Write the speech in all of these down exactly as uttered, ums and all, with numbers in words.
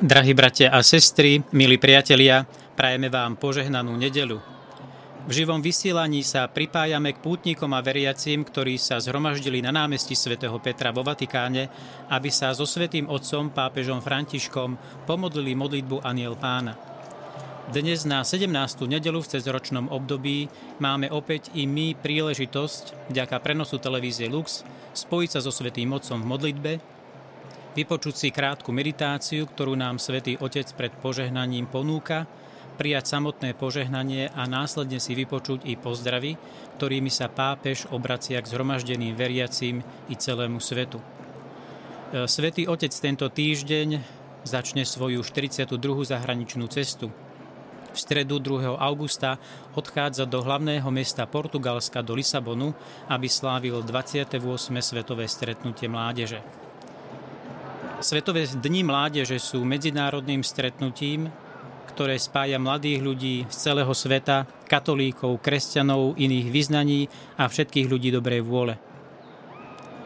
Drahí bratia a sestry, milí priatelia, prajeme vám požehnanú nedeľu. V živom vysielaní sa pripájame k pútnikom a veriacím, ktorí sa zhromaždili na námestí svätého Petra vo Vatikáne, aby sa so svätým otcom pápežom Františkom pomodlili modlitbu Anjel Pána. Dnes na sedemnástu nedeľu v cezročnom období máme opäť i my príležitosť vďaka prenosu televízie Lux spojiť sa so svätým otcom v modlitbe, vypočuť si krátku meditáciu, ktorú nám Svätý Otec pred požehnaním ponúka, prijať samotné požehnanie a následne si vypočuť i pozdravy, ktorými sa pápež obracia k zhromaždeným veriacím i celému svetu. Svätý Otec tento týždeň začne svoju štyridsiatu druhú zahraničnú cestu. V stredu druhého augusta odchádza do hlavného mesta Portugalska do Lisabonu, aby slávil dvadsiate ôsme svetové stretnutie mládeže. Svetové dni mládeže sú medzinárodným stretnutím, ktoré spája mladých ľudí z celého sveta, katolíkov, kresťanov, iných vyznaní a všetkých ľudí dobrej vôle.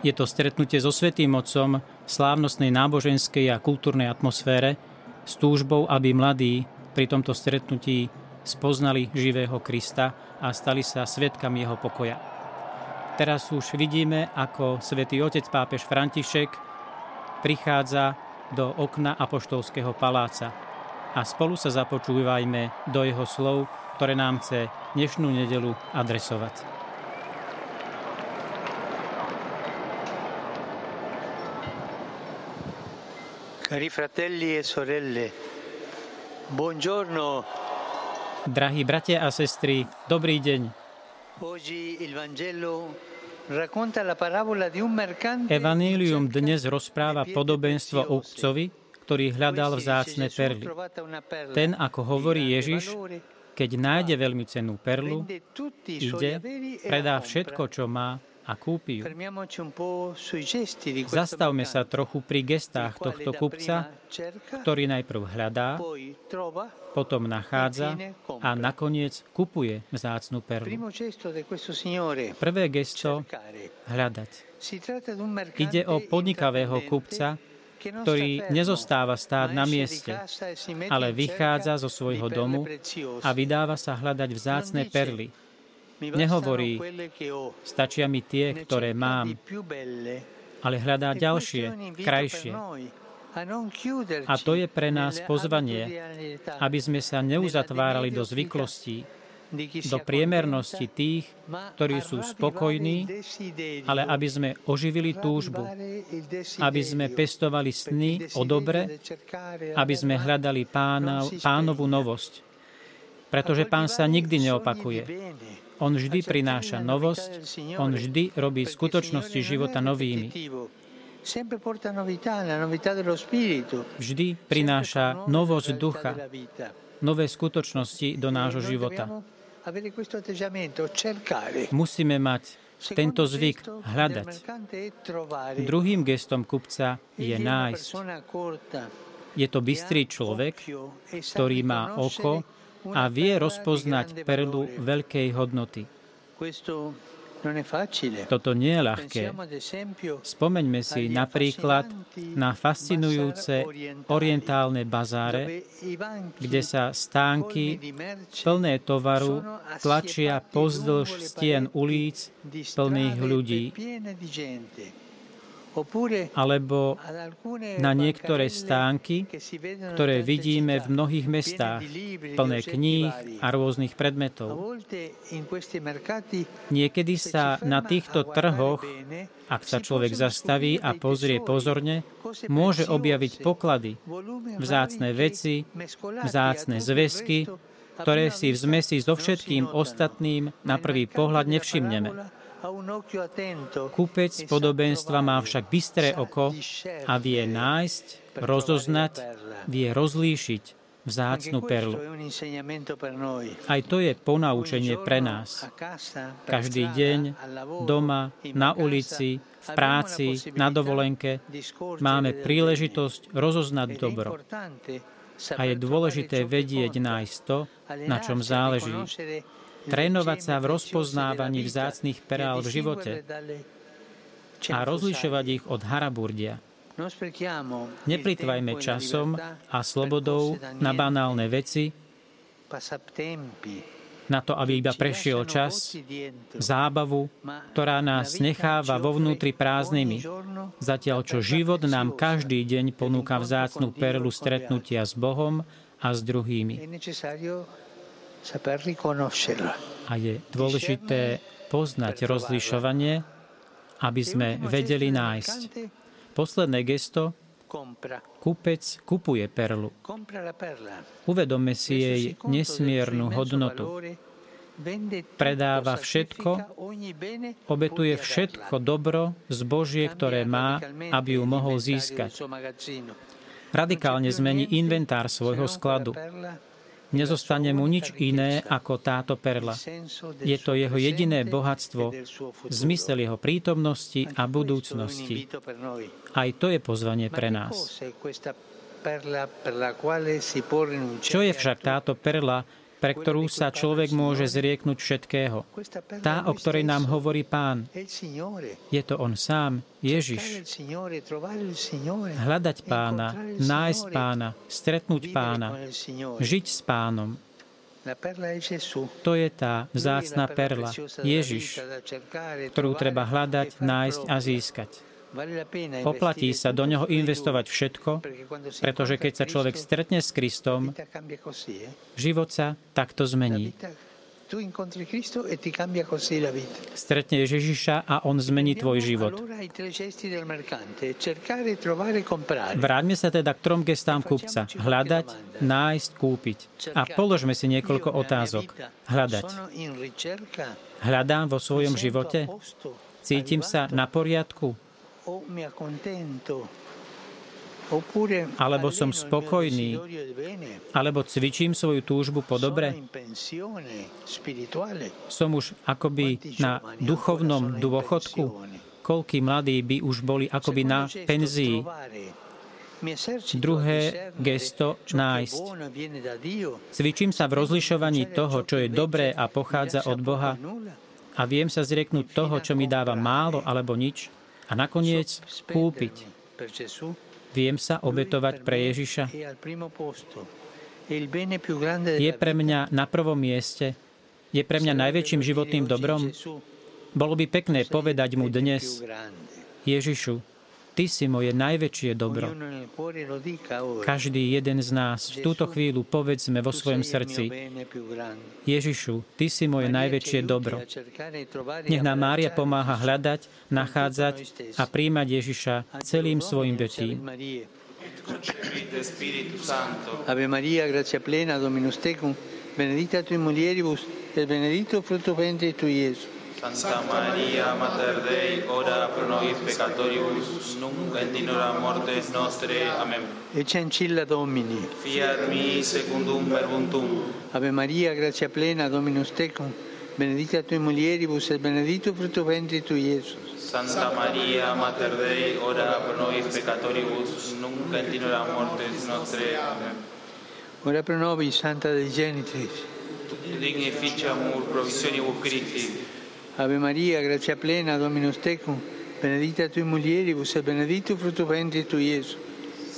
Je to stretnutie so Svätým Otcom v slávnostnej náboženskej a kultúrnej atmosfére s túžbou, aby mladí pri tomto stretnutí spoznali živého Krista a stali sa svedkami jeho pokoja. Teraz už vidíme, ako Svätý Otec pápež František prichádza do okna Apoštolského paláca a spolu sa započúvajme do jeho slov, ktoré nám chce dnešnú nedeľu adresovať. Cari fratelli e sorelle, buongiorno. Drahí bratia a sestry, dobrý deň. Oggi il Vangelo Evanílium dnes rozpráva podobenstvo o kupcovi, ktorý hľadal vzácne perly. Ten, ako hovorí Ježiš, keď nájde veľmi cennú perlu, ide, predá všetko, čo má a kúpi ju. Zastavme sa trochu pri gestách tohto kupca, ktorý najprv hľadá, potom nachádza a nakoniec kupuje vzácnu perlu. Prvé gesto – hľadať. Ide o podnikavého kupca, ktorý nezostáva stáť na mieste, ale vychádza zo svojho domu a vydáva sa hľadať vzácne perly. Nehovorí, stačia mi tie, ktoré mám, ale hľadá ďalšie, krajšie. A to je pre nás pozvanie, aby sme sa neuzatvárali do zvyklostí, do priemernosti tých, ktorí sú spokojní, ale aby sme oživili túžbu, aby sme pestovali sny o dobre, aby sme hľadali pána, pánovu novosť. Pretože Pán sa nikdy neopakuje. On vždy prináša novosť, on vždy robí skutočnosti života novými. Vždy prináša novosť ducha, nové skutočnosti do nášho života. Musíme mať tento zvyk hľadať. Druhým gestom kupca je nájsť. Je to bystrý človek, ktorý má oko a vie rozpoznať perlu veľkej hodnoty. Toto nie je ľahké. Spomeňme si napríklad na fascinujúce orientálne bazáre, kde sa stánky plné tovaru tlačia pozdĺž stien ulíc plných ľudí. Alebo na niektoré stánky, ktoré vidíme v mnohých mestách, plné kníh a rôznych predmetov. Niekedy sa na týchto trhoch, ak sa človek zastaví a pozrie pozorne, môže objaviť poklady, vzácne veci, vzácne zväzky, ktoré si v zmesi so všetkým ostatným na prvý pohľad nevšimneme. Kúpec podobenstva má však bystré oko a vie nájsť, rozoznať, vie rozlíšiť vzácnu perlu. Aj to je ponaučenie pre nás. Každý deň, doma, na ulici, v práci, na dovolenke máme príležitosť rozoznať dobro. A je dôležité vedieť nájsť to, na čom záleží. Trénovať sa v rozpoznávaní vzácnych perál v živote a rozlišovať ich od haraburdia, Neplitvajme časom a slobodou na banálne veci, na to, aby iba prešiel čas, zábavu, ktorá nás necháva vo vnútri prázdnymi, zatiaľ čo život nám každý deň ponúka vzácnu perlu stretnutia s Bohom a s druhými. A je dôležité poznať rozlišovanie, aby sme vedeli nájsť. Posledné gesto, kúpec kupuje perlu. Uvedomme si jej nesmiernu hodnotu. Predáva všetko, obetuje všetko dobro, zbožie, ktoré má, aby ju mohol získať. Radikálne zmení inventár svojho skladu. Nezostane mu nič iné ako táto perla. Je to jeho jediné bohatstvo, zmysel jeho prítomnosti a budúcnosti. Aj to je pozvanie pre nás. Čo je však táto perla, pre ktorú sa človek môže zrieknúť všetkého? Tá, o ktorej nám hovorí Pán. Je to On sám, Ježiš. Hľadať Pána, nájsť Pána, stretnúť Pána, žiť s Pánom. To je tá vzácna perla, Ježiš, ktorú treba hľadať, nájsť a získať. Oplatí sa do neho investovať všetko, pretože keď sa človek stretne s Kristom, život sa takto zmení. Stretneš Ježiša a on zmení tvoj život. Vráťme sa teda k trom gestám kupca. Hľadať, nájsť, kúpiť. A položme si niekoľko otázok. Hľadať. Hľadám vo svojom živote? Cítim sa na poriadku? Alebo som spokojný, alebo cvičím svoju túžbu po dobre. Som už akoby na duchovnom dôchodku. Koľkí mladí by už boli akoby na penzii. Druhé gesto nájsť. Cvičím sa v rozlišovaní toho, čo je dobré a pochádza od Boha a viem sa zrieknúť toho, čo mi dáva málo alebo nič. A nakoniec kúpiť. Viem sa obetovať pre Ježiša. Je pre mňa na prvom mieste. Je pre mňa najväčším životným dobrom. Bolo by pekné povedať mu dnes: Ježišu, Ty si moje najväčšie dobro. Každý jeden z nás v túto chvíľu povedzme vo svojom srdci: Ježišu, Ty si moje najväčšie dobro. Nech nám Mária pomáha hľadať, nachádzať a príjmať Ježiša celým svojim bytím. Ave Maria, gratia plena, Dominus tecum, benedicta tu in mulieribus, et benedictus fructus ventris tui, Iesus. Santa Maria, Mater Dei, ora pro nobis peccatoribus, nunc et in hora mortis nostre. Amen. Ecce ancilla Domini. Fiat mi secundum verbuntum. Ave Maria, gratia plena, Dominus tecum, benedicta tui mulieribus et benedictus fructus ventris tui, Iesus. Santa Maria, Mater Dei, ora pro nobis peccatoribus, nunc et in hora mortis nostre. Amen. Ora pro nobis, Santa Dei Genitris, dignificamur provisionibus Christi. Ave Maria, gratia plena, Dominus tecum, benedicta tui mulieribus, et benedictus fructus ventris tui, Iesus.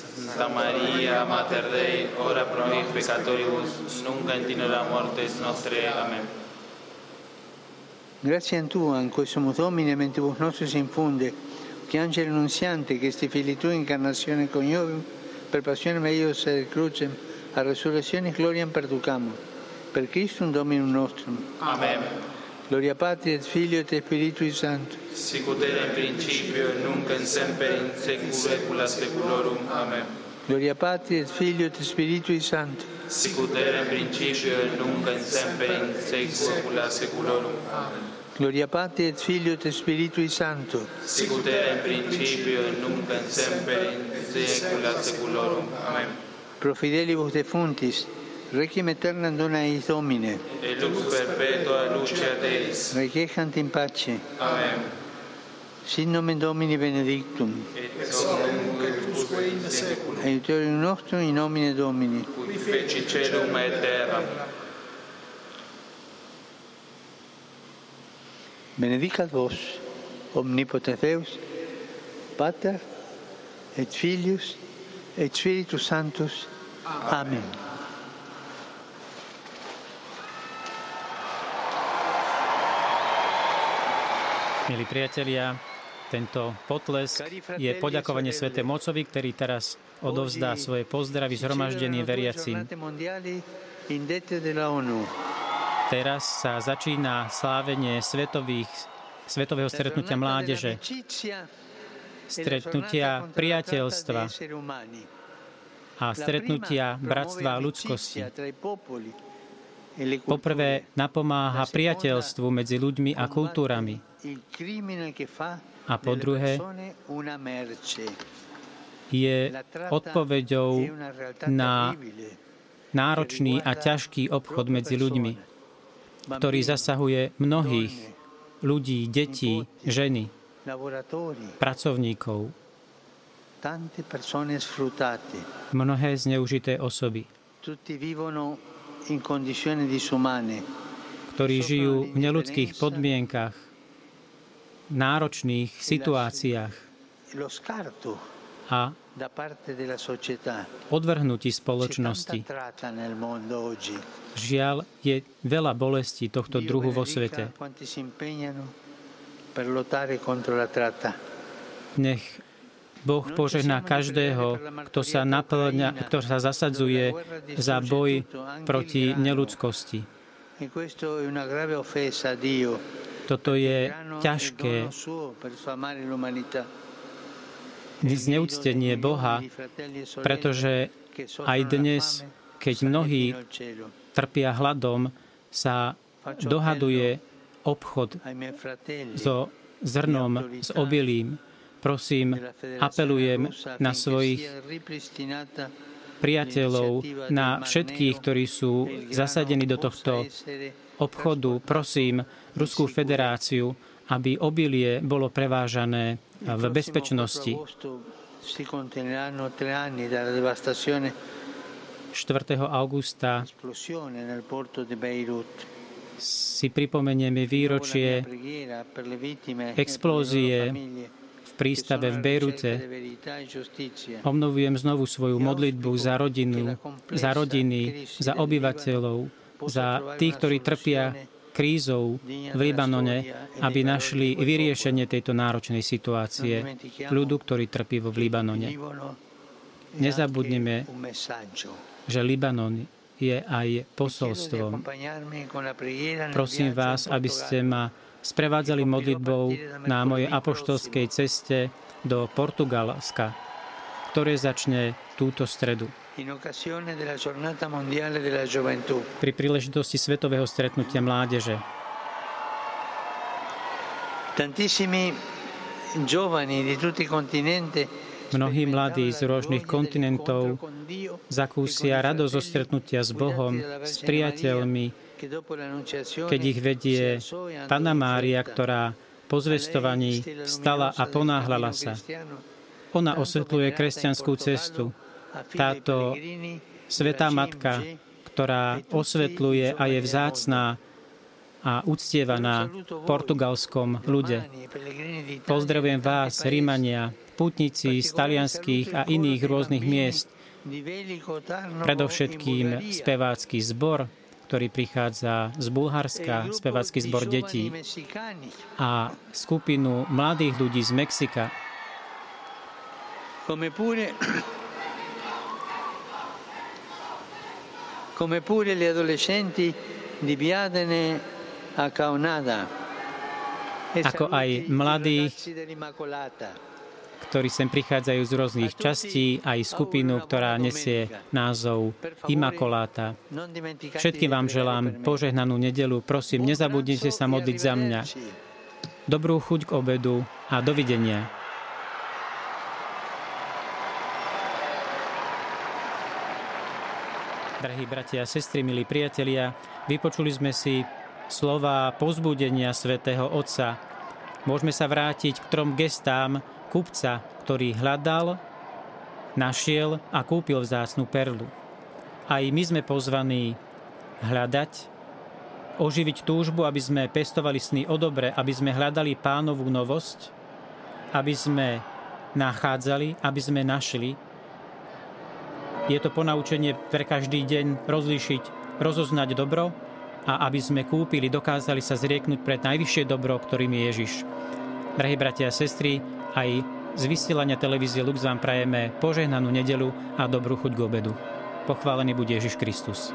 Santa Maria, Mater Dei, ora pro nobis peccatoribus, nunc et in hora mortis nostre. Amen. Grazie a Tua, in questo Domine, mentibus nostris infunde, che angelo annunziante, che sti figli Tui, incarnazione coniovium, per passione meius et crucem, a resurrezione gloriam perducamur, per Christum Dominum nostrum. Amen. Gloria Patri et Filio et Spiritui Sancto. Sicut erat in principio et nunc et semper in saecula saeculorum. Amen. Gloria Patri et Filio et Spiritui Sancto. Sicut erat in principio et nunc et semper in saecula saeculorum. Amen. Gloria Patri et Filio et Spiritui Sancto. Sicut erat in principio et nunc et semper in saecula saeculorum. Amen. Pro fidelibus defunctis Requiem aeternam dona eis Domine. Et lux perpetua luceat eis. Requiescant in pace. Amen. Sin nomen Domini benedictum. Et nunc et usque in saecula. Aiutorium nostrum in nomine Domini. Qui fecit caelum et terram. Benedicat vos, omnipotens Deus, Pater et Filius, et Spiritus Sanctus. Amen. Amen. Milí priatelia, tento potlesk je poďakovanie Svätému Otcovi, ktorý teraz odovzdá svoje pozdravy zhromaždeným veriacím. Teraz sa začína slávenie svetových, svetového stretnutia mládeže, stretnutia priateľstva a stretnutia bratstva ľudskosti. Poprvé napomáha priateľstvu medzi ľuďmi a kultúrami. A po druhé je odpoveďou na náročný a ťažký obchod medzi ľuďmi, ktorý zasahuje mnohých ľudí, detí, ženy, pracovníkov, mnohé zneužité osoby, ktorí žijú v neľudských podmienkach, náročných situáciách a odvrhnutí spoločnosti. Žiaľ, je veľa bolesti tohto druhu vo svete. Nech Boh požehná každého, kto sa naplňa, kto sa zasadzuje za boj proti neľudskosti. Toto je ťažké zneúctenie Boha, pretože aj dnes, keď mnohí trpia hladom, sa dohaduje obchod so zrnom, s obilím. Prosím, apelujem na svojich priateľov, na všetkých, ktorí sú zasadení do tohto obchodu. Prosím Ruskú federáciu, aby obilie bolo prevážané v bezpečnosti. štvrtého augusta si pripomenieme výročie explózie v prístave v Bejrúte. Obnovujem znovu svoju modlitbu za rodinu, za rodiny, za obyvateľov, za tých, ktorí trpia krízou v Libanone, aby našli vyriešenie tejto náročnej situácie ľudu, ktorý trpí v Libanone. Nezabudnime, že Libanon je aj posolstvom. Prosím vás, aby ste ma sprevádzali modlitbou na mojej apoštolskej ceste do Portugalska, ktoré začne túto stredu. Pri príležitosti Svetového stretnutia mládeže. Mnohí mladí z rôznych kontinentov zakúsia radosť zo stretnutia s Bohom, s priateľmi, keď ich vedie Panna Mária, ktorá po zvestovaní vstala a ponáhľala sa. Ona osvetľuje kresťanskú cestu. Táto Svätá Matka, ktorá osvetľuje a je vzácná a uctievaná v portugalskom ľude. Pozdravujem vás, Rímania, pútnici z talianských a iných rôznych miest, predovšetkým spevácky zbor, ktorý prichádza z Bulharska, spevacký zbor detí, a skupinu mladých ľudí z Mexika. Come pure gli adolescenti di Biadene a Caonada. Ako aj mladých, ktorí sem prichádzajú z rôznych častí, aj skupinu, ktorá nesie názov Imaculata. Všetkým vám želám požehnanú nedeľu. Prosím, nezabudnite sa modliť za mňa. Dobrú chuť k obedu a dovidenia. Drahí bratia a sestry, milí priatelia, vypočuli sme si slova povzbudenia Svätého Otca. Môžeme sa vrátiť k trom gestám kupca, ktorý hľadal, našiel a kúpil vzácnu perlu. Aj my sme pozvaní hľadať, oživiť túžbu, aby sme pestovali sny o dobre, aby sme hľadali Pánovu novosť, aby sme nachádzali, aby sme našli. Je to ponaučenie pre každý deň rozlíšiť, rozoznať dobro a aby sme kúpili, dokázali sa zrieknúť pred najvyššie dobro, ktorým je Ježiš. Drahí bratia a sestry, aj z vysielania televízie Lux vám prajeme požehnanú nedeľu a dobrú chuť k obedu. Pochválený buď Ježiš Kristus.